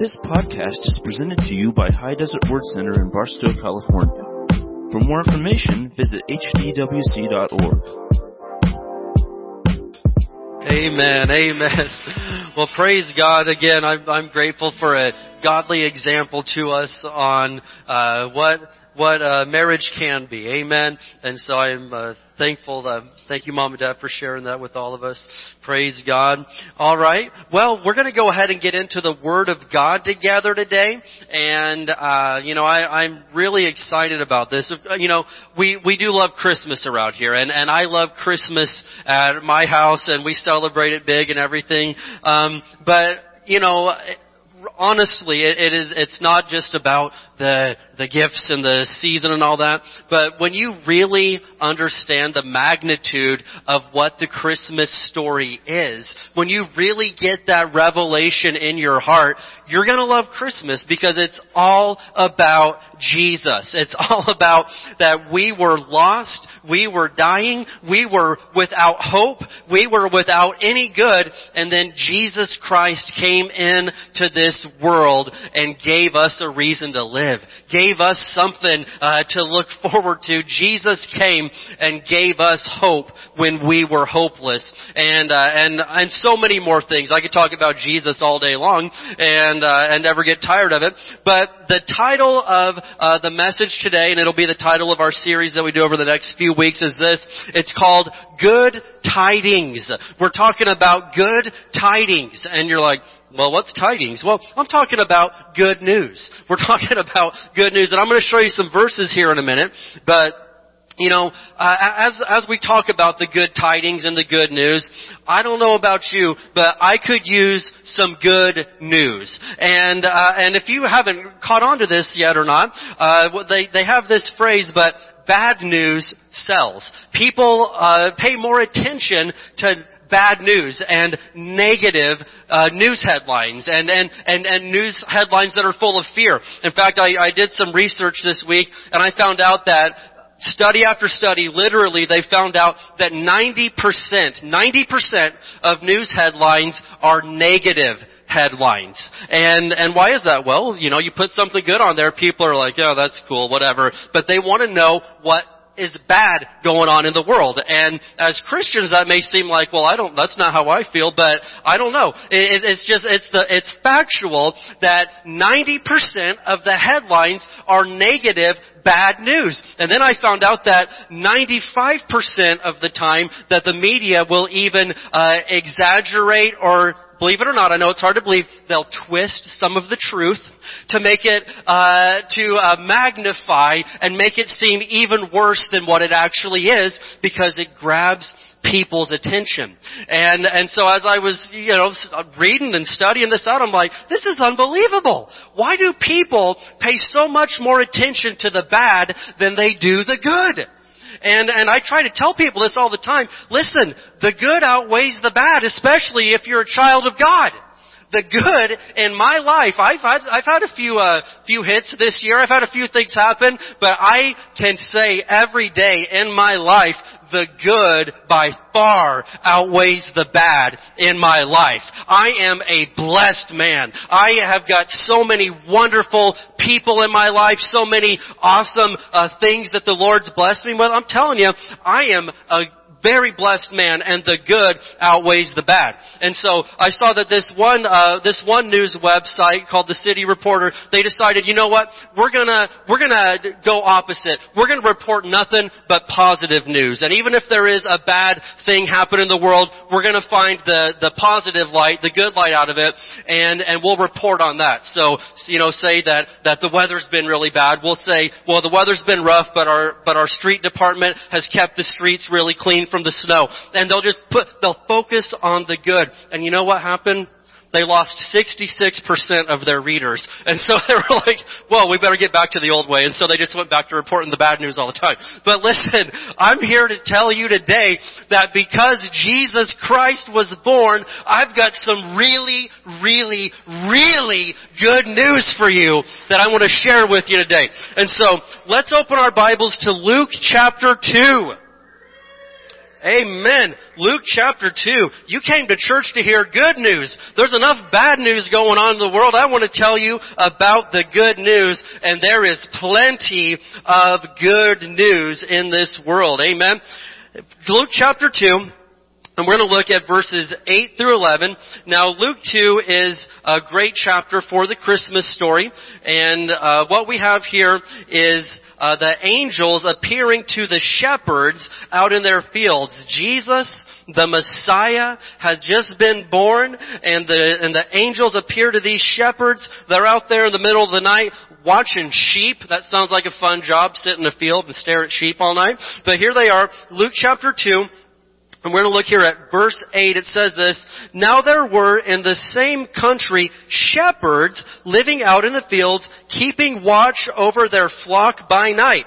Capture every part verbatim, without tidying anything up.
This podcast is presented to you by High Desert Word Center in Barstow, California. For more information, visit h d w c dot org. Amen, amen. Well, praise God again. I'm, I'm grateful for a godly example to us on uh, what what uh, marriage can be. Amen. And so I'm uh, thankful. Uh, thank you, Mom and Dad, for sharing that with all of us. Praise God. All right. Well, we're going to go ahead and get into the Word of God together today. And, uh, you know, I, I'm really excited about this. You know, we, we do love Christmas around here. And, and I love Christmas at my house. And we celebrate it big and everything. Um, but, you know... Honestly, it, it is, it's not just about the, the gifts and the season and all that, but when you really understand the magnitude of what the Christmas story is, when you really get that revelation in your heart, you're gonna love Christmas because it's all about Jesus. It's all about that we were lost, we were dying, we were without hope, we were without any good, and then Jesus Christ came in to this world and gave us a reason to live, gave us something uh, to look forward to. Jesus came and gave us hope when we were hopeless, and uh, and and so many more things. I could talk about Jesus all day long and uh, and never get tired of it. But the title of uh, the message today, and it'll be the title of our series that we do over the next few weeks, is this. It's called Good Tidings. We're talking about good tidings, and you're like, well, what's tidings? Well, I'm talking about good news. We're talking about good news. And I'm going to show you some verses here in a minute. But, you know, uh, as as we talk about the good tidings and the good news, I don't know about you, but I could use some good news. And uh, and if you haven't caught on to this yet or not, uh, they, they have this phrase, but bad news sells. People uh, pay more attention to bad news and negative uh, news headlines and, and, and, and news headlines that are full of fear. In fact, I, I did some research this week and I found out that study after study, literally, they found out that ninety percent, ninety percent of news headlines are negative headlines. And and why is that? Well, you know, you put something good on there, people are like, oh, that's cool, whatever. But they want to know what is bad going on in the world. And as Christians, that may seem like, well, I don't, that's not how I feel, but I don't know. It, it's just, it's the, it's factual that ninety percent of the headlines are negative bad news. And then I found out that ninety-five percent of the time that the media will even uh, exaggerate or, believe it or not, I know it's hard to believe, they'll twist some of the truth to make it, uh, to uh, magnify and make it seem even worse than what it actually is because it grabs people's attention. And, and so as I was, you know, reading and studying this out, I'm like, this is unbelievable. Why do people pay so much more attention to the bad than they do the good? And, and I try to tell people this all the time. Listen, the good outweighs the bad, especially if you're a child of God. The good in my life, I've had, I've had a few, uh, few hits this year. I've had a few things happen, but I can say every day in my life, the good by far outweighs the bad in my life. I am a blessed man. I have got so many wonderful people in my life, so many awesome uh, things that the Lord's blessed me with. I'm telling you, I am a very blessed man, and the good outweighs the bad. And so I saw that this one, uh, this one news website called the City Reporter, they decided, you know what? We're gonna, we're gonna go opposite. We're gonna report nothing but positive news. And even if there is a bad thing happen in the world, we're gonna find the, the positive light, the good light out of it, and, and we'll report on that. So, you know, say that, that the weather's been really bad. We'll say, well, the weather's been rough, but our, but our street department has kept the streets really clean from the snow. And they'll just put, they'll focus on the good. And you know what happened? They lost sixty-six percent of their readers. And so they were like, well, we better get back to the old way. And so they just went back to reporting the bad news all the time. But listen, I'm here to tell you today that because Jesus Christ was born, I've got some really, really, really good news for you that I want to share with you today. And so let's open our Bibles to Luke chapter two. Amen. Luke chapter two. You came to church to hear good news. There's enough bad news going on in the world. I want to tell you about the good news, and there is plenty of good news in this world. Amen. Luke chapter two. And we're going to look at verses eight through eleven. Now, Luke two is a great chapter for the Christmas story. And uh, what we have here is uh, the angels appearing to the shepherds out in their fields. Jesus, the Messiah, has just been born, and the and the angels appear to these shepherds. They're out there in the middle of the night watching sheep. That sounds like a fun job, sit in a field and stare at sheep all night. But here they are, Luke chapter two. And we're going to look here at verse eight. It says this: "Now there were in the same country shepherds living out in the fields, keeping watch over their flock by night.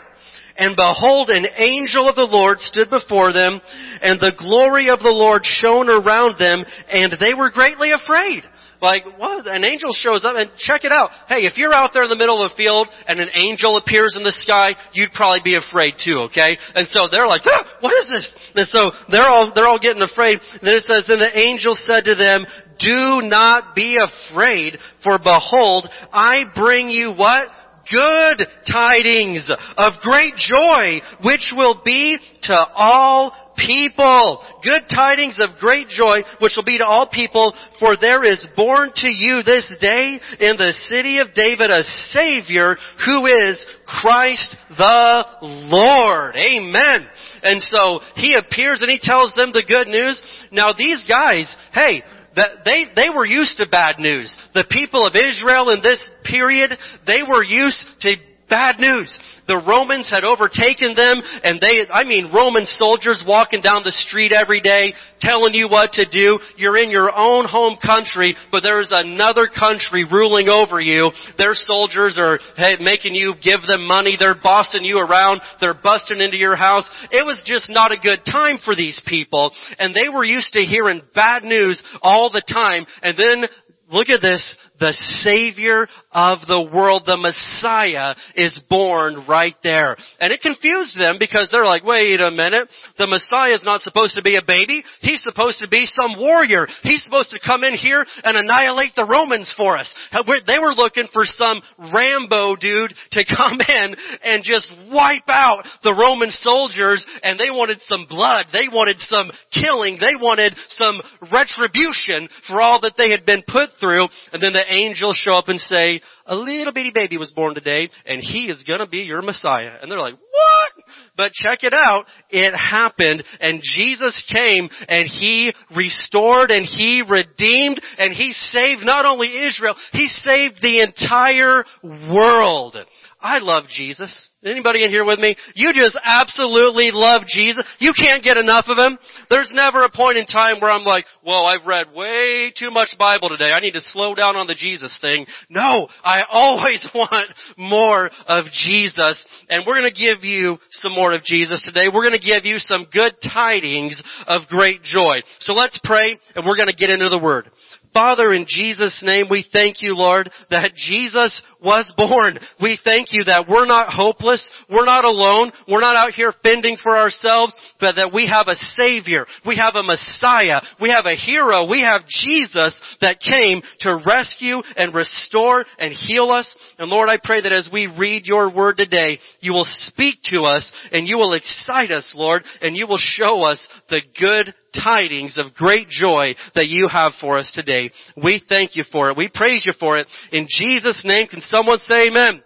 And behold, an angel of the Lord stood before them, and the glory of the Lord shone around them, and they were greatly afraid." Like, what? An angel shows up, and check it out. Hey, if you're out there in the middle of a field and an angel appears in the sky, you'd probably be afraid too, okay? And so they're like, ah, what is this? And so they're all, they're all getting afraid. And then it says, "Then the angel said to them, do not be afraid, for behold, I bring you" what? "Good tidings of great joy, which will be to all people." Good tidings of great joy, which will be to all people. "For there is born to you this day in the city of David a Savior, who is Christ the Lord." Amen. And so he appears and he tells them the good news. Now these guys, hey, That they, they were used to bad news. The people of Israel in this period, they were used to bad news. The Romans had overtaken them, and they, I mean, Roman soldiers walking down the street every day, telling you what to do. You're in your own home country, but there's another country ruling over you. Their soldiers are hey, making you give them money. They're bossing you around. They're busting into your house. It was just not a good time for these people, and they were used to hearing bad news all the time. And then, look at this. The Savior of the world, the Messiah, is born right there. And it confused them because they're like, wait a minute. The Messiah is not supposed to be a baby. He's supposed to be some warrior. He's supposed to come in here and annihilate the Romans for us. They were looking for some Rambo dude to come in and just wipe out the Roman soldiers, and they wanted some blood. They wanted some killing. They wanted some retribution for all that they had been put through. And then the The angels show up and say, a little bitty baby was born today, and he is going to be your Messiah. And they're like, what? But check it out. It happened, and Jesus came, and he restored, and he redeemed, and he saved not only Israel, he saved the entire world. I love Jesus. Anybody in here with me? You just absolutely love Jesus. You can't get enough of him. There's never a point in time where I'm like, whoa, I've read way too much Bible today. I need to slow down on the Jesus thing. No, I always want more of Jesus. And we're going to give you some more of Jesus today. We're going to give you some good tidings of great joy. So let's pray, and we're going to get into the Word. Father, in Jesus' name, we thank you, Lord, that Jesus was born. We thank you that we're not hopeless. We're not alone. We're not out here fending for ourselves, but that we have a Savior. We have a Messiah. We have a hero. We have Jesus that came to rescue and restore and heal us. And Lord, I pray that as we read your word today, you will speak to us and you will excite us, Lord, and you will show us the good tidings of great joy that you have for us today. We thank you for it. We praise you for it. In Jesus' name, can someone say amen?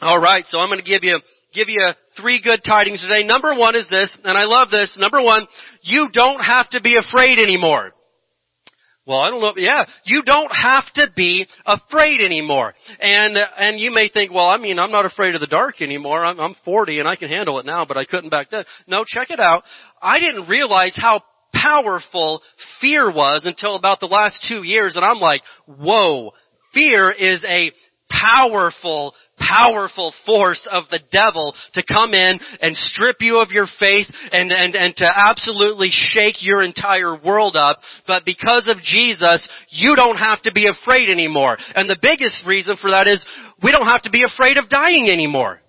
All right, so I'm going to give you give you three good tidings today. Number one is this, and I love this. Number one, you don't have to be afraid anymore. Well, I don't know. Yeah, you don't have to be afraid anymore. And and you may think, well, I mean, I'm not afraid of the dark anymore. I'm, I'm forty and I can handle it now, but I couldn't back then. No, check it out. I didn't realize how powerful fear was until about the last two years. And I'm like, whoa, fear is a powerful powerful force of the devil to come in and strip you of your faith and, and, and to absolutely shake your entire world up. But because of Jesus, you don't have to be afraid anymore. And the biggest reason for that is we don't have to be afraid of dying anymore.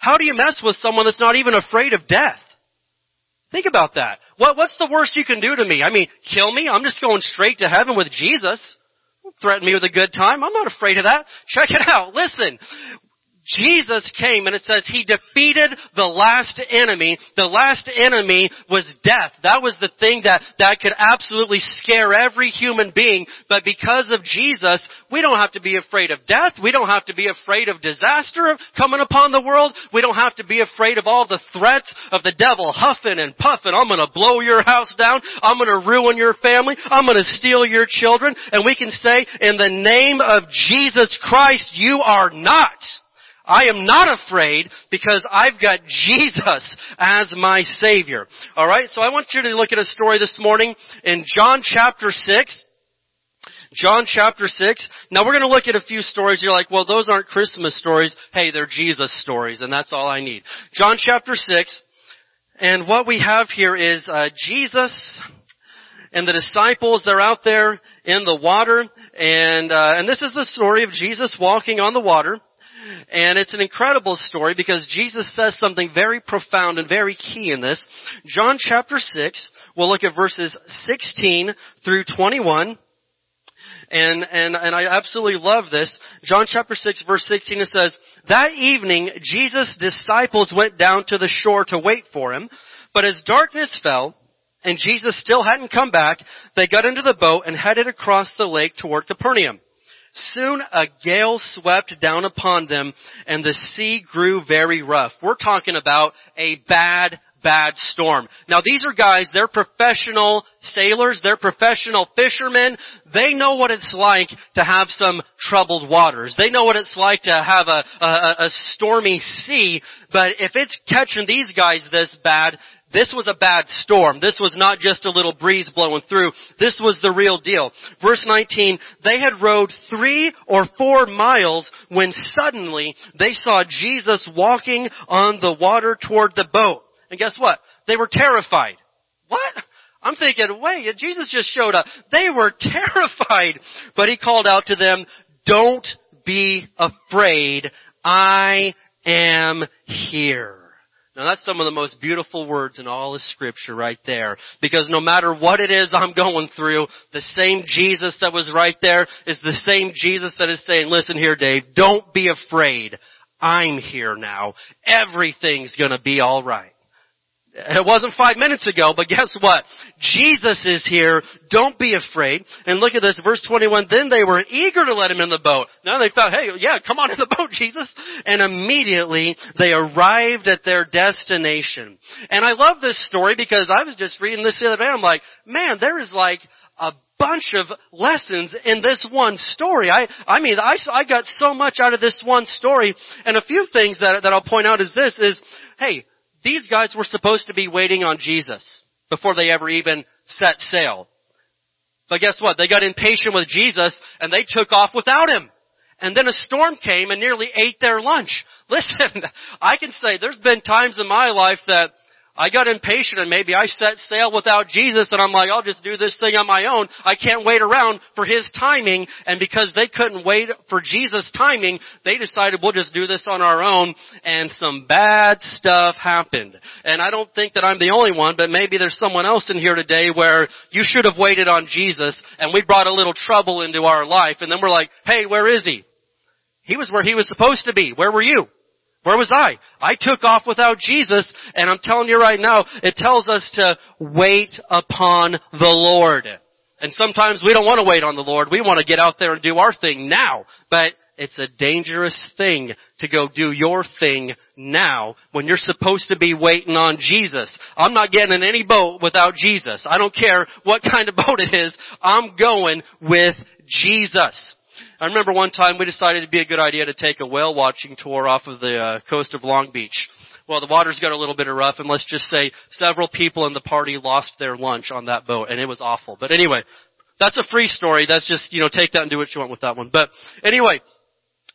How do you mess with someone that's not even afraid of death? Think about that. What, what's the worst you can do to me? I mean, kill me? I'm just going straight to heaven with Jesus. Don't threaten me with a good time. I'm not afraid of that. Check it out. Listen. Jesus came, and it says he defeated the last enemy. The last enemy was death. That was the thing that, that could absolutely scare every human being. But because of Jesus, we don't have to be afraid of death. We don't have to be afraid of disaster coming upon the world. We don't have to be afraid of all the threats of the devil huffing and puffing. I'm going to blow your house down. I'm going to ruin your family. I'm going to steal your children. And we can say, in the name of Jesus Christ, you are not. I am not afraid because I've got Jesus as my Savior. All right, so I want you to look at a story this morning in John chapter six. John chapter six. Now we're going to look at a few stories. You're like, well, those aren't Christmas stories. Hey, they're Jesus stories, and that's all I need. John chapter six. And what we have here is uh, Jesus and the disciples. They're out there in the water. And uh, and this is the story of Jesus walking on the water. And it's an incredible story because Jesus says something very profound and very key in this. John chapter six, we'll look at verses sixteen through twenty-one. And, and, and I absolutely love this. John chapter six, verse sixteen, it says, "That evening, Jesus' disciples went down to the shore to wait for him. But as darkness fell, and Jesus still hadn't come back, they got into the boat and headed across the lake toward Capernaum. Soon a gale swept down upon them, and the sea grew very rough." We're talking about a bad, bad storm. Now, these are guys, they're professional sailors, they're professional fishermen. They know what it's like to have some troubled waters. They know what it's like to have a, a, a stormy sea. But if it's catching these guys this bad, this was a bad storm. This was not just a little breeze blowing through. This was the real deal. Verse nineteen, "They had rowed three or four miles when suddenly they saw Jesus walking on the water toward the boat." And guess what? They were terrified. What? I'm thinking, wait, Jesus just showed up. They were terrified. But he called out to them, "Don't be afraid. I am here." Now that's some of the most beautiful words in all of Scripture right there. Because no matter what it is I'm going through, the same Jesus that was right there is the same Jesus that is saying, "Listen here, Dave, don't be afraid. I'm here now. Everything's going to be all right." It wasn't five minutes ago, but guess what? Jesus is here. Don't be afraid. And look at this, verse twenty-one. "Then they were eager to let him in the boat." Now they thought, hey, yeah, come on in the boat, Jesus. "And immediately they arrived at their destination." And I love this story because I was just reading this the other day. I'm like, man, there is like a bunch of lessons in this one story. I, I mean, I, I got so much out of this one story. And a few things that, that I'll point out is this is, hey, these guys were supposed to be waiting on Jesus before they ever even set sail. But guess what? They got impatient with Jesus and they took off without him. And then a storm came and nearly ate their lunch. Listen, I can say there's been times in my life that I got impatient and maybe I set sail without Jesus and I'm like, I'll just do this thing on my own. I can't wait around for his timing. And because they couldn't wait for Jesus' timing, they decided we'll just do this on our own. And some bad stuff happened. And I don't think that I'm the only one, but maybe there's someone else in here today where you should have waited on Jesus and we brought a little trouble into our life. And then we're like, hey, where is he? He was where he was supposed to be. Where were you? Where was I? I took off without Jesus, and I'm telling you right now, it tells us to wait upon the Lord. And sometimes we don't want to wait on the Lord. We want to get out there and do our thing now. But it's a dangerous thing to go do your thing now when you're supposed to be waiting on Jesus. I'm not getting in any boat without Jesus. I don't care what kind of boat it is. I'm going with Jesus. I remember one time we decided it'd be a good idea to take a whale watching tour off of the uh, coast of Long Beach. Well, the water's got a little bit rough, and let's just say several people in the party lost their lunch on that boat, and it was awful. But anyway, that's a free story. That's just, you know, take that and do what you want with that one. But anyway,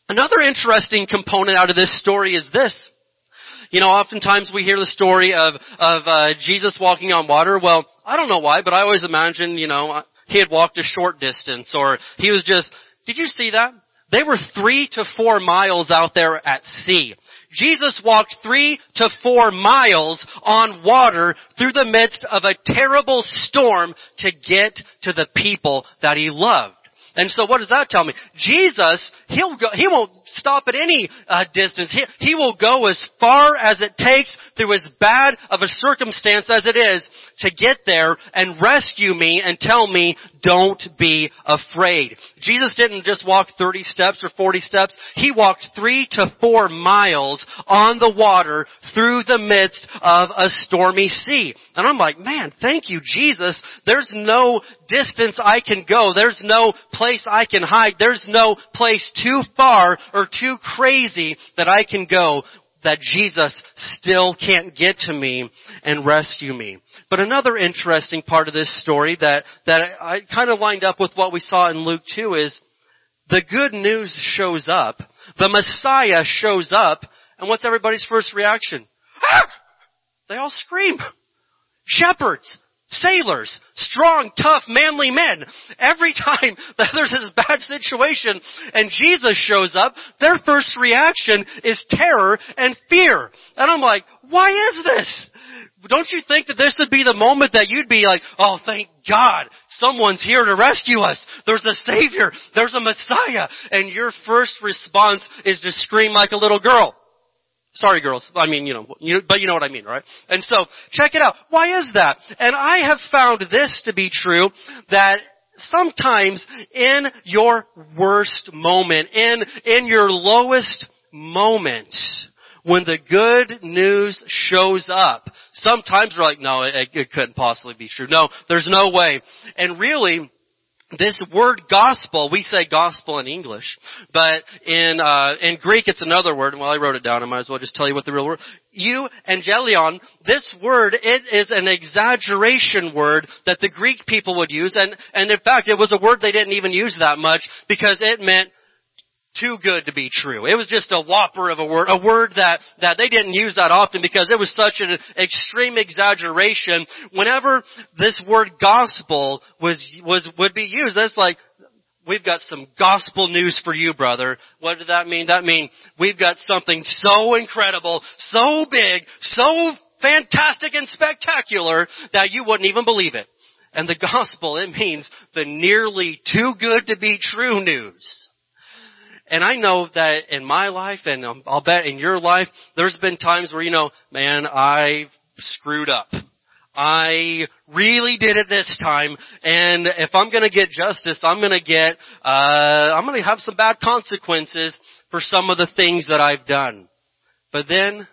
another interesting component out of this story is this. You know, oftentimes we hear the story of, of uh, Jesus walking on water. Well, I don't know why, but I always imagine, you know, he had walked a short distance, or he was just... Did you see that? They were three to four miles out there at sea. Jesus walked three to four miles on water through the midst of a terrible storm to get to the people that he loved. And so what does that tell me? Jesus, he'll go, he won't stop at any uh, distance. He, he will go as far as it takes through as bad of a circumstance as it is to get there and rescue me and tell me, don't be afraid. Jesus didn't just walk thirty steps or forty steps. He walked three to four miles on the water through the midst of a stormy sea. And I'm like, man, thank you, Jesus. There's no distance I can go. There's no place I can hide. There's no place too far or too crazy that I can go that Jesus still can't get to me and rescue me. But another interesting part of this story that, that I kind of lined up with what we saw in Luke two is the good news shows up. The Messiah shows up. And what's everybody's first reaction? Ah! They all scream. Shepherds. Sailors, strong, tough, manly men. Every time that there's this bad situation and Jesus shows up, their first reaction is terror and fear. And I'm like, why is this? Don't you think that this would be the moment that you'd be like, oh, thank God, someone's here to rescue us. There's a Savior. There's a Messiah. And your first response is to scream like a little girl. Sorry, girls. I mean, you know, you, but you know what I mean, right? And so, check it out. Why is that? And I have found this to be true, that sometimes in your worst moment, in, in your lowest moment, when the good news shows up, sometimes we're like, no, it, it couldn't possibly be true. No, there's no way. And really, this word gospel, we say gospel in English, but in, uh, in Greek it's another word. Well, I wrote it down. I might as well just tell you what the real word is. Euangelion, this word, it is an exaggeration word that the Greek people would use. And, and in fact, it was a word they didn't even use that much because it meant too good to be true. It was just a whopper of a word, a word that, that they didn't use that often because it was such an extreme exaggeration. Whenever this word gospel was, was, would be used, that's like, we've got some gospel news for you, brother. What did that mean? That mean we've got something so incredible, so big, so fantastic and spectacular that you wouldn't even believe it. And the gospel, it means the nearly too good to be true news. And I know that in my life, and I'll bet in your life, there's been times where, you know, man, I screwed up. I really did it this time. And if I'm going to get justice, I'm going to get, uh, I'm going to have some bad consequences for some of the things that I've done. But then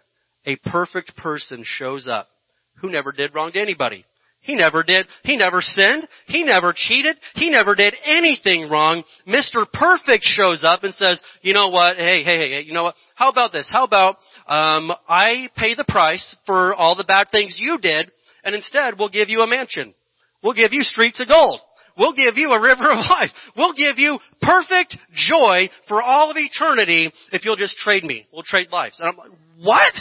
a perfect person shows up who never did wrong to anybody. He never did. He never sinned. He never cheated. He never did anything wrong. Mister Perfect shows up and says, you know what? Hey, hey, hey, you know what? How about this? How about um I pay the price for all the bad things you did, and instead we'll give you a mansion. We'll give you streets of gold. We'll give you a river of life. We'll give you perfect joy for all of eternity if you'll just trade me. We'll trade lives. And I'm like, what?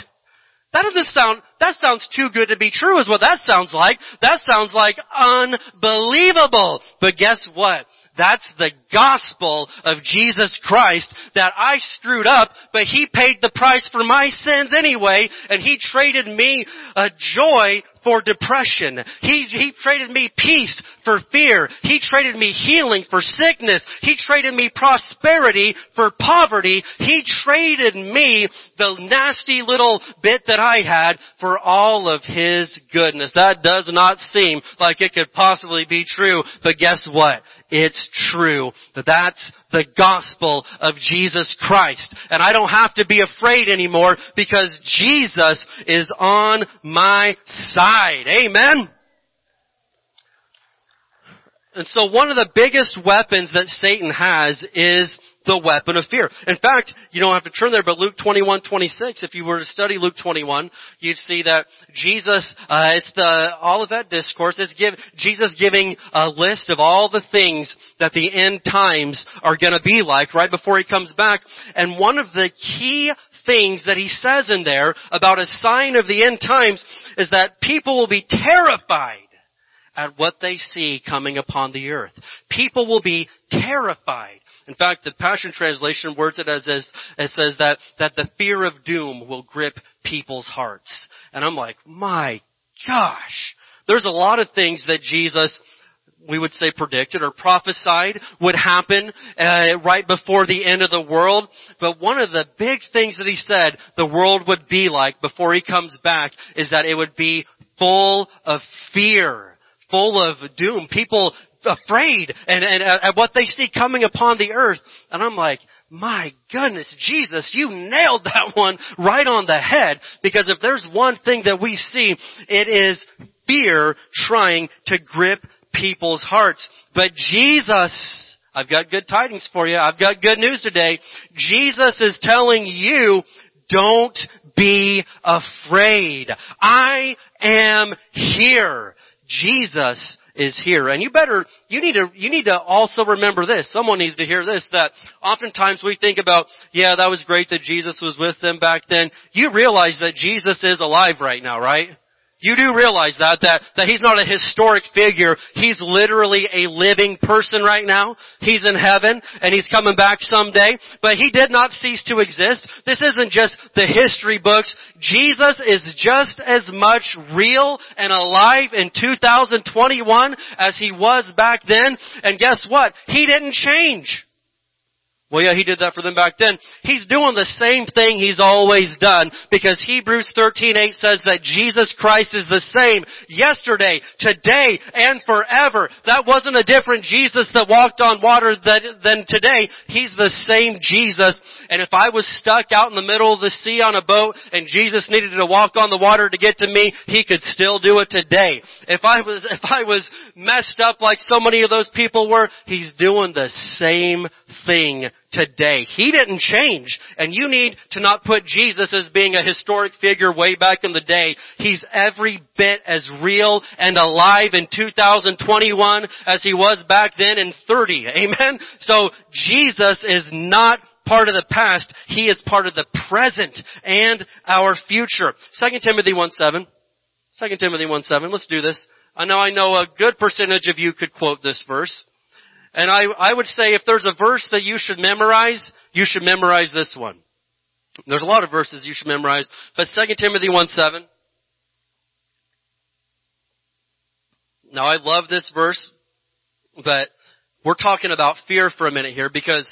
That doesn't sound, that sounds too good to be true is what that sounds like. That sounds like unbelievable. But guess what? That's the gospel of Jesus Christ, that I screwed up, but He paid the price for my sins anyway, and He traded me a joy for depression. He, he traded me peace for fear. He traded me healing for sickness. He traded me prosperity for poverty. He traded me the nasty little bit that I had for all of His goodness. That does not seem like it could possibly be true, but guess what? It's true. That's the gospel of Jesus Christ. And I don't have to be afraid anymore because Jesus is on my side. Amen? And so one of the biggest weapons that Satan has is the weapon of fear. In fact, you don't have to turn there, but Luke twenty-one twenty-six, if you were to study Luke twenty-one, you'd see that Jesus, uh, it's the Olivet Discourse, it's give, Jesus giving a list of all the things that the end times are going to be like right before He comes back. And one of the key things that He says in there about a sign of the end times is that people will be terrified at what they see coming upon the earth. People will be terrified. In fact, the Passion Translation words it as, as it says that, that the fear of doom will grip people's hearts. And I'm like, my gosh, there's a lot of things that Jesus, we would say, predicted or prophesied would happen uh, right before the end of the world. But one of the big things that he said the world would be like before he comes back is that it would be full of fear, full of doom, people afraid and, and at what they see coming upon the earth. And I'm like, my goodness, Jesus, you nailed that one right on the head. Because if there's one thing that we see, it is fear trying to grip people's hearts. But Jesus, I've got good tidings for you. I've got good news today. Jesus is telling you, don't be afraid. I am here. Jesus is here. And you better, you need to, you need to also remember this. Someone needs to hear this, that oftentimes we think about, yeah, that was great that Jesus was with them back then. You realize that Jesus is alive right now, right? You do realize that, that, that he's not a historic figure. He's literally a living person right now. He's in heaven and he's coming back someday, but he did not cease to exist. This isn't just the history books. Jesus is just as much real and alive in two thousand twenty-one as he was back then. And guess what? He didn't change. Well, yeah, he did that for them back then. He's doing the same thing he's always done, because Hebrews thirteen eight says that Jesus Christ is the same yesterday, today, and forever. That wasn't a different Jesus that walked on water that, than today. He's the same Jesus. And if I was stuck out in the middle of the sea on a boat and Jesus needed to walk on the water to get to me, he could still do it today. If I was, if I was messed up like so many of those people were, he's doing the same thing today. He didn't change. And you need to not put Jesus as being a historic figure way back in the day. He's every bit as real and alive in two thousand twenty-one as he was back then in thirty. Amen? So Jesus is not part of the past. He is part of the present and our future. Second Timothy one seven. Second Timothy one seven. Let's do this. I know I know a good percentage of you could quote this verse. And I, I would say if there's a verse that you should memorize, you should memorize this one. There's a lot of verses you should memorize, but Second Timothy one seven. Now I love this verse, but we're talking about fear for a minute here, because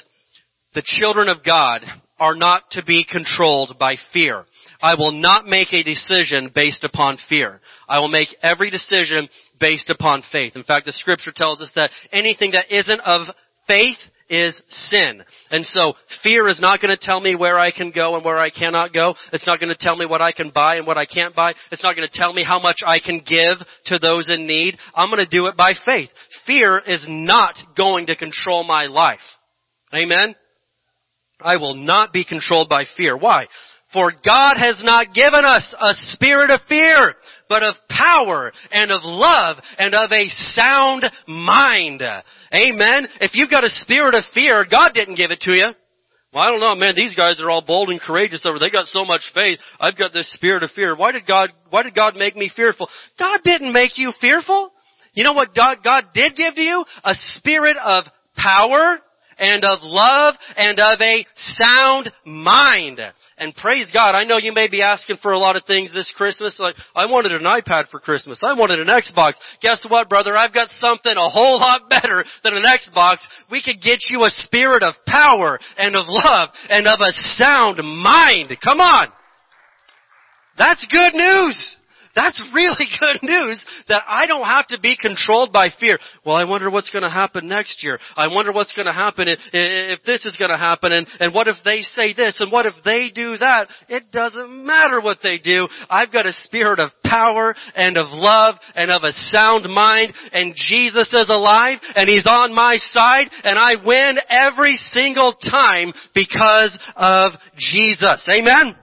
the children of God are not to be controlled by fear. I will not make a decision based upon fear. I will make every decision based upon faith. In fact, the scripture tells us that anything that isn't of faith is sin. And so fear is not going to tell me where I can go and where I cannot go. It's not going to tell me what I can buy and what I can't buy. It's not going to tell me how much I can give to those in need. I'm going to do it by faith. Fear is not going to control my life. Amen? I will not be controlled by fear. Why? For God has not given us a spirit of fear, but of power and of love and of a sound mind. Amen. If you've got a spirit of fear, God didn't give it to you. Well, I don't know, man. These guys are all bold and courageous over. They got so much faith. I've got this spirit of fear. Why did God, why did God make me fearful? God didn't make you fearful. You know what God, God did give to you? A spirit of power and of love, and of a sound mind. And praise God, I know you may be asking for a lot of things this Christmas. Like, I wanted an iPad for Christmas. I wanted an Xbox. Guess what, brother? I've got something a whole lot better than an Xbox. We could get you a spirit of power, and of love, and of a sound mind. Come on! That's good news! That's really good news, that I don't have to be controlled by fear. Well, I wonder what's going to happen next year. I wonder what's going to happen if, if this is going to happen. And, and what if they say this? And what if they do that? It doesn't matter what they do. I've got a spirit of power and of love and of a sound mind. And Jesus is alive and he's on my side. And I win every single time because of Jesus. Amen.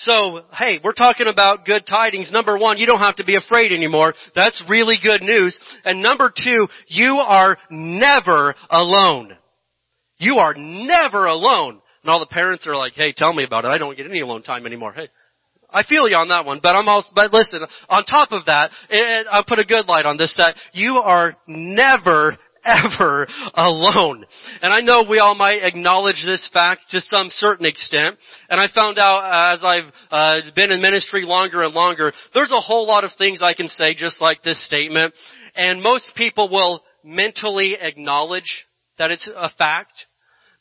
So, hey, we're talking about good tidings. Number one, you don't have to be afraid anymore. That's really good news. And number two, you are never alone. You are never alone. And all the parents are like, hey, tell me about it. I don't get any alone time anymore. Hey, I feel you on that one, but I'm also, but listen, on top of that, it, I'll put a good light on this, that you are never, ever alone. And I know we all might acknowledge this fact to some certain extent. And I found out as I've uh, been in ministry longer and longer, there's a whole lot of things I can say just like this statement. And most people will mentally acknowledge that it's a fact,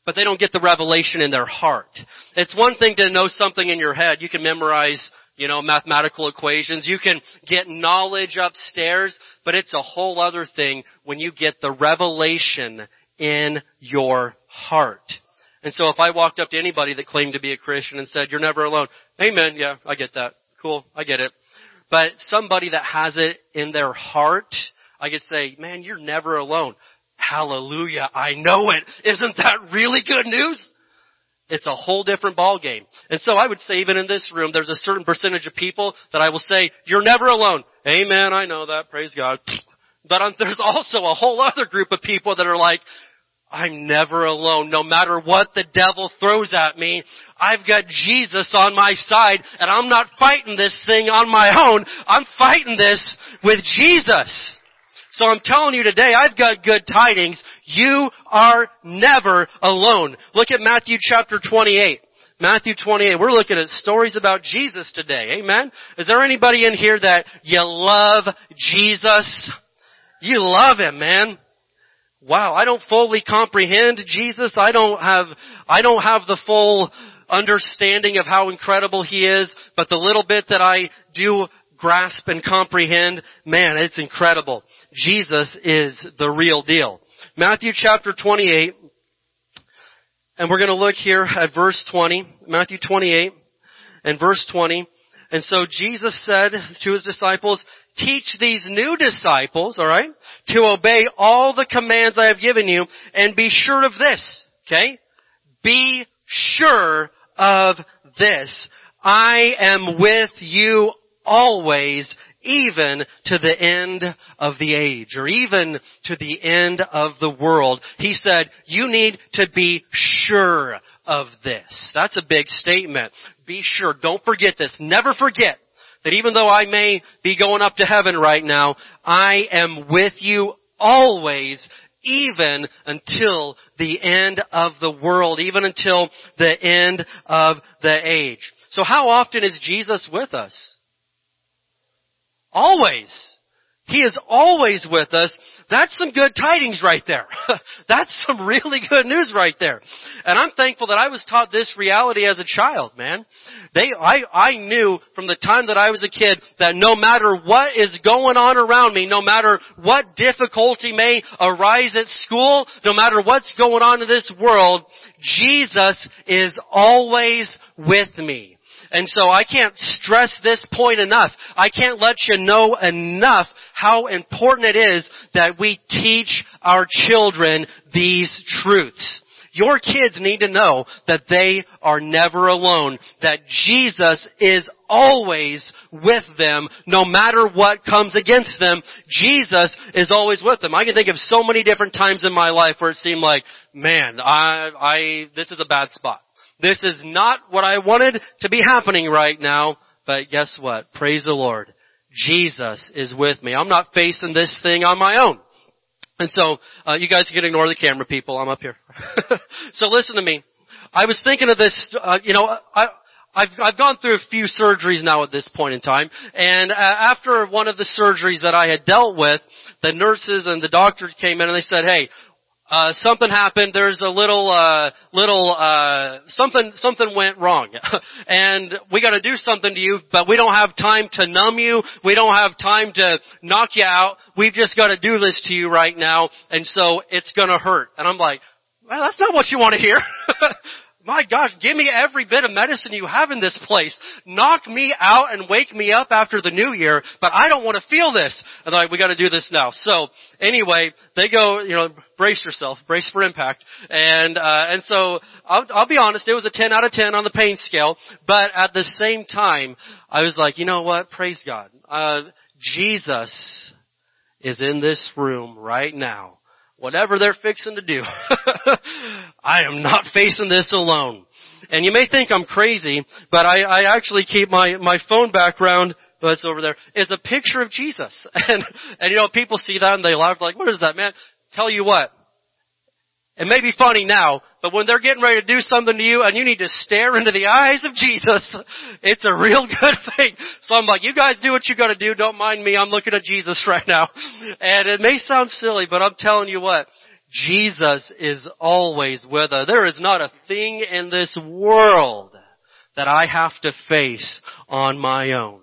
but they don't get the revelation in their heart. It's one thing to know something in your head. You can memorize, you know, mathematical equations. You can get knowledge upstairs, but it's a whole other thing when you get the revelation in your heart. And so if I walked up to anybody that claimed to be a Christian and said, "You're never alone," amen, yeah, I get that. Cool, I get it. But somebody that has it in their heart, I could say, "Man, you're never alone. Hallelujah, I know it. Isn't that really good news?" It's a whole different ballgame. And so I would say even in this room, there's a certain percentage of people that I will say, "You're never alone." Amen, I know that. Praise God. But I'm, there's also a whole other group of people that are like, "I'm never alone. No matter what the devil throws at me, I've got Jesus on my side, and I'm not fighting this thing on my own. I'm fighting this with Jesus." So I'm telling you today, I've got good tidings. You are never alone. Look at Matthew chapter twenty-eight. Matthew twenty-eight. We're looking at stories about Jesus today. Amen. Is there anybody in here that you love Jesus? You love him, man. Wow. I don't fully comprehend Jesus. I don't have, I don't have the full understanding of how incredible he is, but the little bit that I do grasp and comprehend, man, it's incredible. Jesus is the real deal. Matthew chapter twenty-eight, and we're going to look here at verse twenty, Matthew twenty-eight and verse twenty. And so Jesus said to his disciples, "Teach these new disciples," all right, "to obey all the commands I have given you, and be sure of this," okay? Be sure of this. "I am with you always, even to the end of the age," or even to the end of the world. He said, you need to be sure of this. That's a big statement. Be sure. Don't forget this. Never forget that even though I may be going up to heaven right now, I am with you always, even until the end of the world, even until the end of the age. So how often is Jesus with us? Always. He is always with us. That's some good tidings right there. That's some really good news right there. And I'm thankful that I was taught this reality as a child, man. They, I, I knew from the time that I was a kid that no matter what is going on around me, no matter what difficulty may arise at school, no matter what's going on in this world, Jesus is always with me. And so I can't stress this point enough. I can't let you know enough how important it is that we teach our children these truths. Your kids need to know that they are never alone, that Jesus is always with them, no matter what comes against them. Jesus is always with them. I can think of so many different times in my life where it seemed like, man, I, I, this is a bad spot. This is not what I wanted to be happening right now, but guess what? Praise the Lord. Jesus is with me. I'm not facing this thing on my own. And so, uh, you guys can ignore the camera people. I'm up here. So listen to me. I was thinking of this, uh, you know, I, I've, I've gone through a few surgeries now at this point in time. And uh, after one of the surgeries that I had dealt with, the nurses and the doctors came in and they said, "Hey, Uh, something happened. There's a little, uh, little, uh, something, something went wrong. And we gotta do something to you, but we don't have time to numb you. We don't have time to knock you out. We've just gotta do this to you right now. And so it's gonna hurt." And I'm like, well, that's not what you want to hear. My God, give me every bit of medicine you have in this place. Knock me out and wake me up after the new year, but I don't want to feel this. And they're like, we got to do this now. So anyway, they go, you know, brace yourself, brace for impact. And, uh, and so I'll, I'll be honest, it was a ten out of ten on the pain scale. But at the same time, I was like, you know what? Praise God. Uh, Jesus is in this room right now whatever they're fixing to do, I am not facing this alone. And you may think I'm crazy, but I, I actually keep my, my phone background, that's over there, is a picture of Jesus. And, and you know, people see that and they laugh like, what is that, man? Tell you what, it may be funny now, but when they're getting ready to do something to you and you need to stare into the eyes of Jesus, it's a real good thing. So I'm like, you guys do what you gotta do. Don't mind me. I'm looking at Jesus right now. And it may sound silly, but I'm telling you what, Jesus is always with us. There is not a thing in this world that I have to face on my own.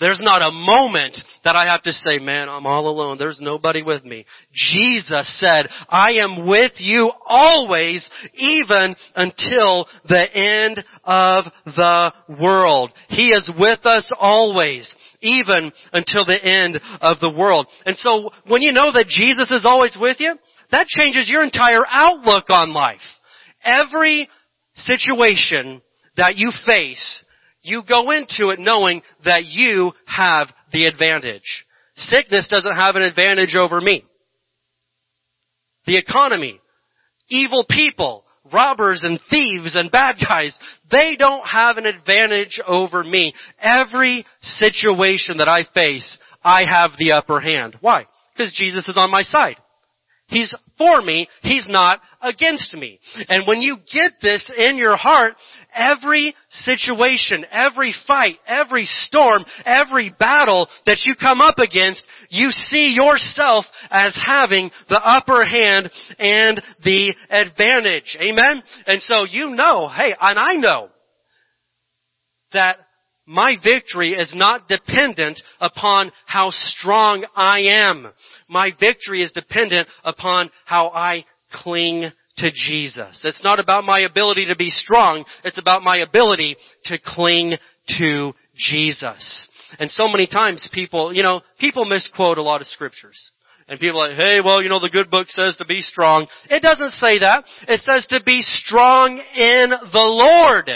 There's not a moment that I have to say, man, I'm all alone. There's nobody with me. Jesus said, I am with you always, even until the end of the world. He is with us always, even until the end of the world. And so when you know that Jesus is always with you, that changes your entire outlook on life. Every situation that you face, you go into it knowing that you have the advantage. Sickness doesn't have an advantage over me. The economy, evil people, robbers and thieves and bad guys, they don't have an advantage over me. Every situation that I face, I have the upper hand. Why? Because Jesus is on my side. He's for me. He's not against me. And when you get this in your heart, every situation, every fight, every storm, every battle that you come up against, you see yourself as having the upper hand and the advantage. Amen? And so you know, hey, and I know that my victory is not dependent upon how strong I am. My victory is dependent upon how I cling to Jesus. It's not about my ability to be strong. It's about my ability to cling to Jesus. And so many times people, you know, people misquote a lot of scriptures. And people are like, hey, well, you know, the good book says to be strong. It doesn't say that. It says to be strong in the Lord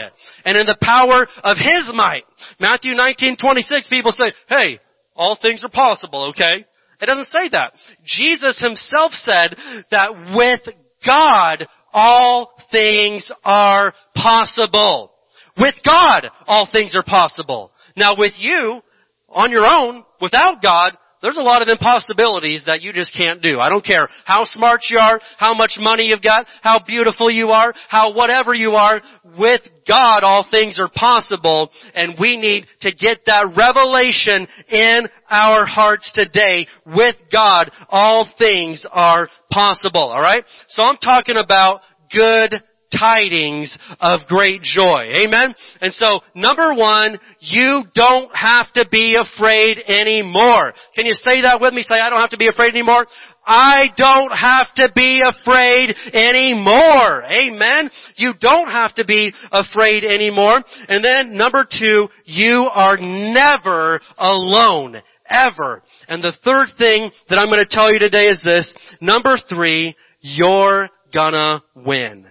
and in the power of His might. Matthew nineteen twenty-six, people say, hey, all things are possible, okay? It doesn't say that. Jesus Himself said that with God, all things are possible. With God, all things are possible. Now, with you, on your own, without God, there's a lot of impossibilities that you just can't do. I don't care how smart you are, how much money you've got, how beautiful you are, how whatever you are. With God, all things are possible, and we need to get that revelation in our hearts today. With God, all things are possible, all right? So I'm talking about good tidings of great joy. Amen? And so, number one, you don't have to be afraid anymore. Can you say that with me? Say, I don't have to be afraid anymore. I don't have to be afraid anymore. Amen? You don't have to be afraid anymore. And then, number two, you are never alone. Ever. And the third thing that I'm going to tell you today is this. Number three, you're gonna win.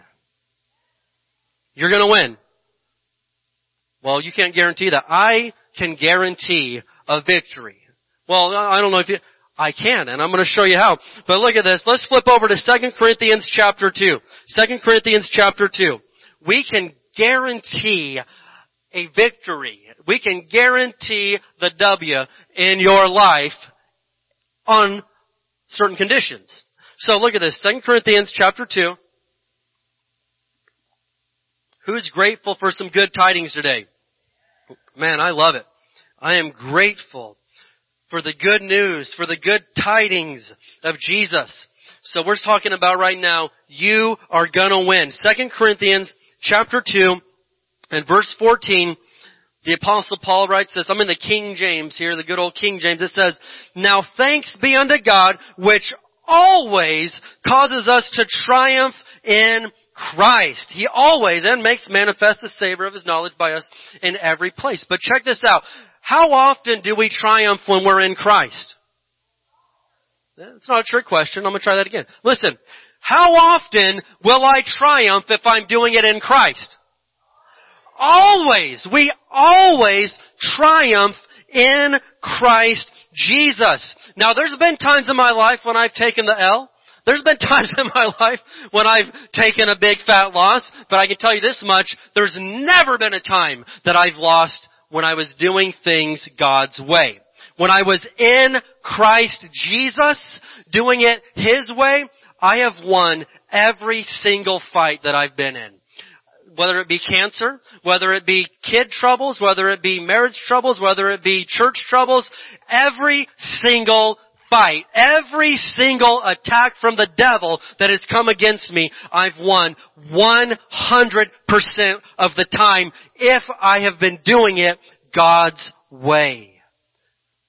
You're going to win. Well, you can't guarantee that. I can guarantee a victory. Well, I don't know if you... I can, and I'm going to show you how. But look at this. Let's flip over to Second Corinthians chapter two. Second Corinthians chapter two. We can guarantee a victory. We can guarantee the W in your life on certain conditions. So look at this. Second Corinthians chapter two. Who's grateful for some good tidings today? Man, I love it. I am grateful for the good news, for the good tidings of Jesus. So we're talking about right now, you are gonna win. Second Corinthians chapter two and verse fourteen, the Apostle Paul writes this. I'm in the King James here, the good old King James. It says, now thanks be unto God, which always causes us to triumph in Christ. He always and makes manifest the savor of His knowledge by us in every place. But check this out. How often do we triumph when we're in Christ? That's not a trick question. I'm going to try that again. Listen, how often will I triumph if I'm doing it in Christ? Always. We always triumph in Christ Jesus. Now, there's been times in my life when I've taken the L. There's been times in my life when I've taken a big fat loss, but I can tell you this much, there's never been a time that I've lost when I was doing things God's way. When I was in Christ Jesus, doing it His way, I have won every single fight that I've been in. Whether it be cancer, whether it be kid troubles, whether it be marriage troubles, whether it be church troubles, every single fight, every single attack from the devil that has come against me, I've won one hundred percent of the time if I have been doing it God's way.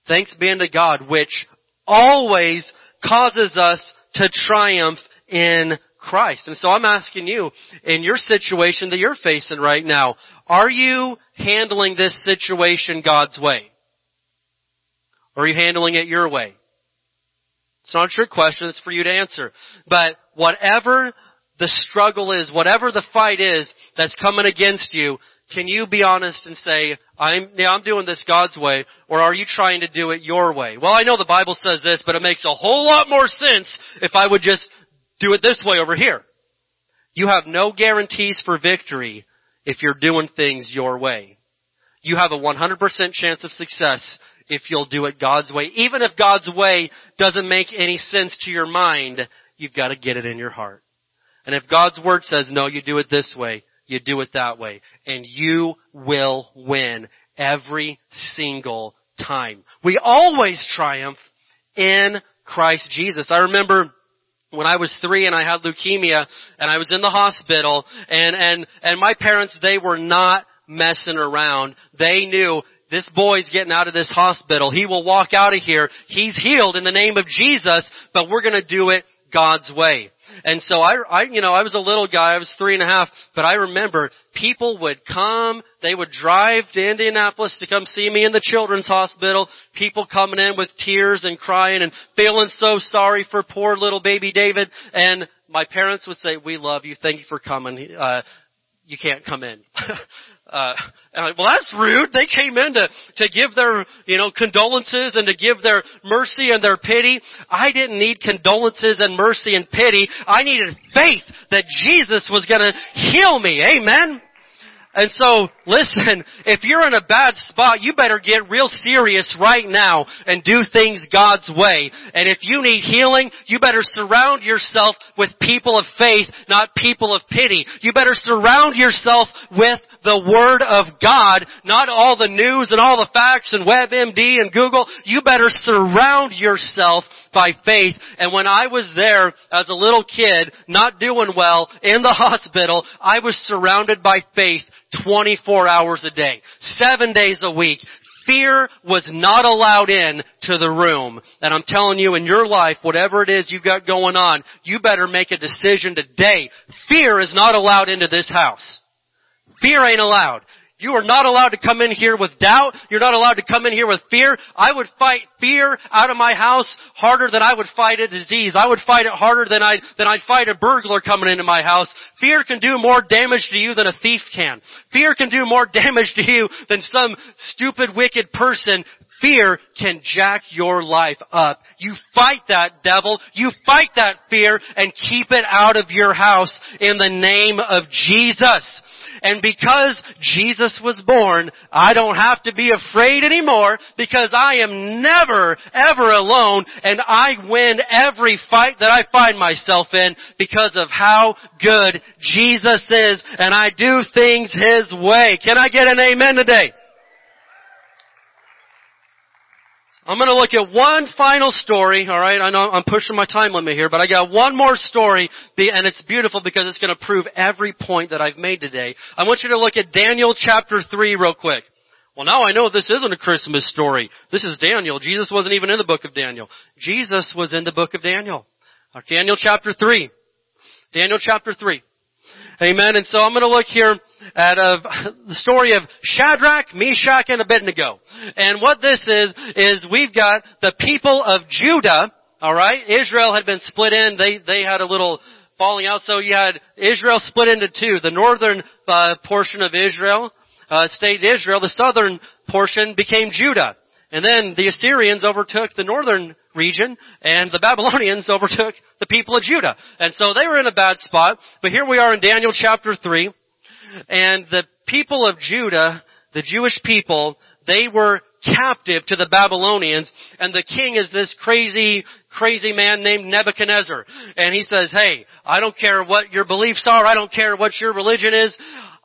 Thanks be unto God, which always causes us to triumph in Christ. And so I'm asking you, in your situation that you're facing right now, are you handling this situation God's way? Or are you handling it your way? It's not a trick question, it's for you to answer. But whatever the struggle is, whatever the fight is that's coming against you, can you be honest and say, I'm, yeah, I'm doing this God's way, or are you trying to do it your way? Well, I know the Bible says this, but it makes a whole lot more sense if I would just do it this way over here. You have no guarantees for victory if you're doing things your way. You have a one hundred percent chance of success if you'll do it God's way. Even if God's way doesn't make any sense to your mind, you've got to get it in your heart. And if God's word says, no, you do it this way, you do it that way, and you will win every single time. We always triumph in Christ Jesus. I remember when I was three and I had leukemia and I was in the hospital, and, and, and my parents, they were not messing around. They knew, this boy's getting out of this hospital. He will walk out of here. He's healed in the name of Jesus, but we're going to do it God's way. And so I, I, you know, I was a little guy. I was three and a half, but I remember people would come. They would drive to Indianapolis to come see me in the children's hospital. People coming in with tears and crying and feeling so sorry for poor little baby David. And my parents would say, we love you. Thank you for coming. Uh, you can't come in. Uh, well, that's rude. They came in to, to give their, you know, condolences and to give their mercy and their pity. I didn't need condolences and mercy and pity. I needed faith that Jesus was going to heal me. Amen. And so, listen, if you're in a bad spot, you better get real serious right now and do things God's way. And if you need healing, you better surround yourself with people of faith, not people of pity. You better surround yourself with the Word of God, not all the news and all the facts and WebMD and Google. You better surround yourself by faith. And when I was there as a little kid, not doing well, in the hospital, I was surrounded by faith twenty-four hours a day, seven days a week. Fear was not allowed in to the room. And I'm telling you, in your life, whatever it is you've got going on, you better make a decision today. Fear is not allowed into this house. Fear ain't allowed. You are not allowed to come in here with doubt. You're not allowed to come in here with fear. I would fight fear out of my house harder than I would fight a disease. I would fight it harder than I'd, than I'd fight a burglar coming into my house. Fear can do more damage to you than a thief can. Fear can do more damage to you than some stupid, wicked person. Fear can jack your life up. You fight that devil. You fight that fear and keep it out of your house in the name of Jesus. And because Jesus was born, I don't have to be afraid anymore because I am never, ever alone, and I win every fight that I find myself in because of how good Jesus is, and I do things His way. Can I get an amen today? I'm going to look at one final story, all right? I know I'm pushing my time limit here, but I got one more story, and it's beautiful because it's going to prove every point that I've made today. I want you to look at Daniel chapter three real quick. Well, now I know this isn't a Christmas story. This is Daniel. Jesus wasn't even in the book of Daniel. Jesus was in the book of Daniel. Daniel chapter three. Daniel chapter three. Amen. And so I'm going to look here at a, the story of Shadrach, Meshach, and Abednego. And what this is, is we've got the people of Judah, all right? Israel had been split in. They they had a little falling out. So you had Israel split into two. The northern uh, portion of Israel uh, stayed Israel. The southern portion became Judah. And then the Assyrians overtook the northern region, and the Babylonians overtook the people of Judah. And so they were in a bad spot, but here we are in Daniel chapter three, and the people of Judah, the Jewish people, they were captive to the Babylonians, and the king is this crazy, crazy man named Nebuchadnezzar. And he says, hey, I don't care what your beliefs are, I don't care what your religion is,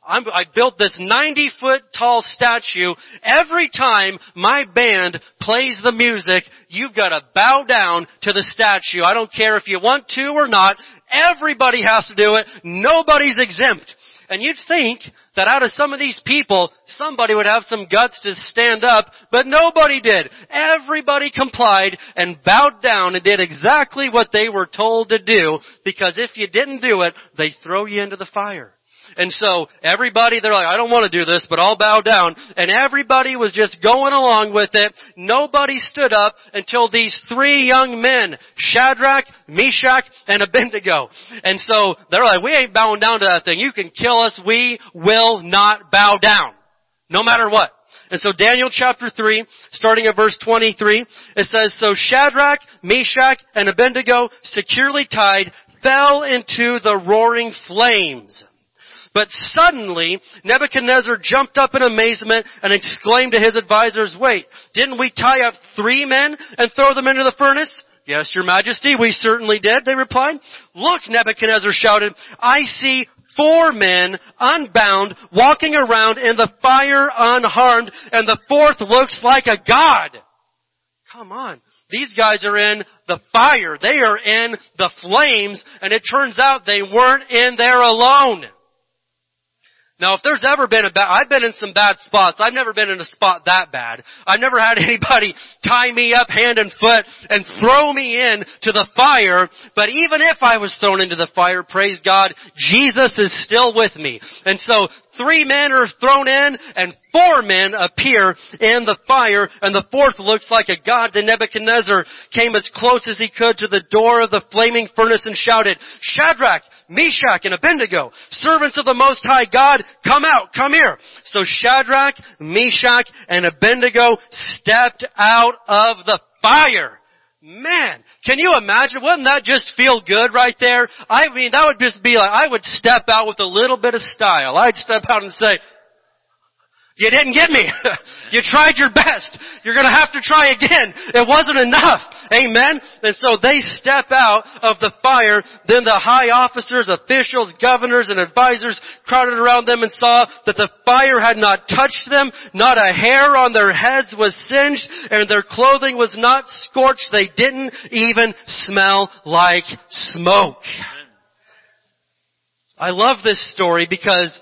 I'm, I built this ninety foot tall statue. Every time my band plays the music, you've got to bow down to the statue. I don't care if you want to or not. Everybody has to do it. Nobody's exempt. And you'd think that out of some of these people, somebody would have some guts to stand up, but nobody did. Everybody complied and bowed down and did exactly what they were told to do, because if you didn't do it, they throw you into the fire. And so everybody, they're like, I don't want to do this, but I'll bow down. And everybody was just going along with it. Nobody stood up until these three young men, Shadrach, Meshach, and Abednego. And so they're like, we ain't bowing down to that thing. You can kill us. We will not bow down, no matter what. And so Daniel chapter three, starting at verse twenty-three, it says, so Shadrach, Meshach, and Abednego, securely tied, fell into the roaring flames. But suddenly, Nebuchadnezzar jumped up in amazement and exclaimed to his advisors, wait, didn't we tie up three men and throw them into the furnace? Yes, your majesty, we certainly did, they replied. Look, Nebuchadnezzar shouted, I see four men, unbound, walking around in the fire unharmed, and the fourth looks like a god. Come on. These guys are in the fire. They are in the flames, and it turns out they weren't in there alone. Now, if there's ever been a bad, I've been in some bad spots. I've never been in a spot that bad. I've never had anybody tie me up hand and foot and throw me in to the fire. But even if I was thrown into the fire, praise God, Jesus is still with me. And so three men are thrown in and four men appear in the fire, and the fourth looks like a god. Then Nebuchadnezzar came as close as he could to the door of the flaming furnace and shouted, Shadrach, Meshach, and Abednego, servants of the Most High God, come out, come here. So Shadrach, Meshach, and Abednego stepped out of the fire. Man, can you imagine? Wouldn't that just feel good right there? I mean, that would just be like, I would step out with a little bit of style. I'd step out and say, you didn't get me. You tried your best. You're going to have to try again. It wasn't enough. Amen? And so they step out of the fire. Then the high officers, officials, governors, and advisors crowded around them and saw that the fire had not touched them. Not a hair on their heads was singed, and their clothing was not scorched. They didn't even smell like smoke. I love this story because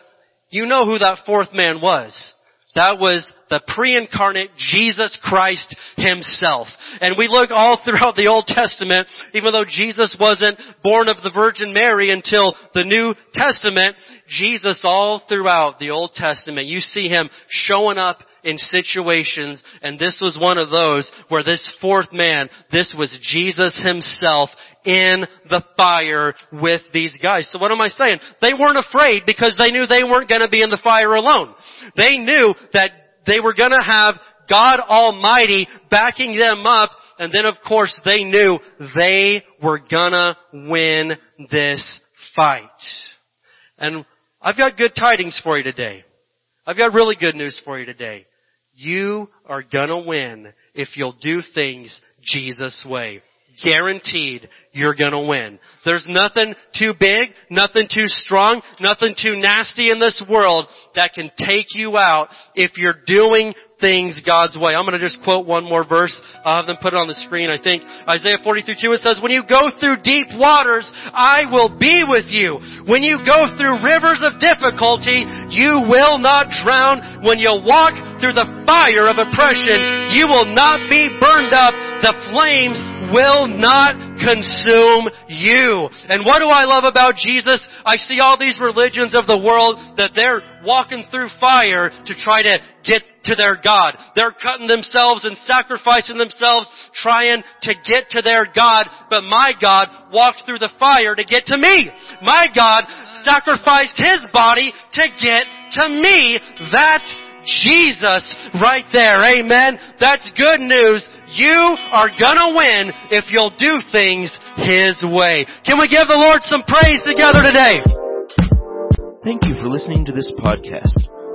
you know who that fourth man was. That was the pre-incarnate Jesus Christ himself. And we look all throughout the Old Testament, even though Jesus wasn't born of the Virgin Mary until the New Testament, Jesus all throughout the Old Testament, you see him showing up in situations, and this was one of those where this fourth man, this was Jesus himself in the fire with these guys. So what am I saying? They weren't afraid because they knew they weren't going to be in the fire alone. They knew that they were going to have God Almighty backing them up, and then of course they knew they were going to win this fight. And I've got good tidings for you today. I've got really good news for you today. You are gonna win if you'll do things Jesus' way. Guaranteed, you're gonna win. There's nothing too big, nothing too strong, nothing too nasty in this world that can take you out if you're doing things God's way. I'm gonna just quote one more verse. I'll have them put it on the screen, I think. Isaiah forty-three two, it says, when you go through deep waters, I will be with you. When you go through rivers of difficulty, you will not drown. When you walk through the fire of oppression, you will not be burned up. The flames will not consume you. And what do I love about Jesus? I see all these religions of the world that they're walking through fire to try to get to their God. They're cutting themselves and sacrificing themselves, trying to get to their God. But my God walked through the fire to get to me. My God sacrificed his body to get to me. That's Jesus right there. Amen. That's good news. You are gonna win if you'll do things His way. Can we give the Lord some praise together today? Thank you for listening to this podcast.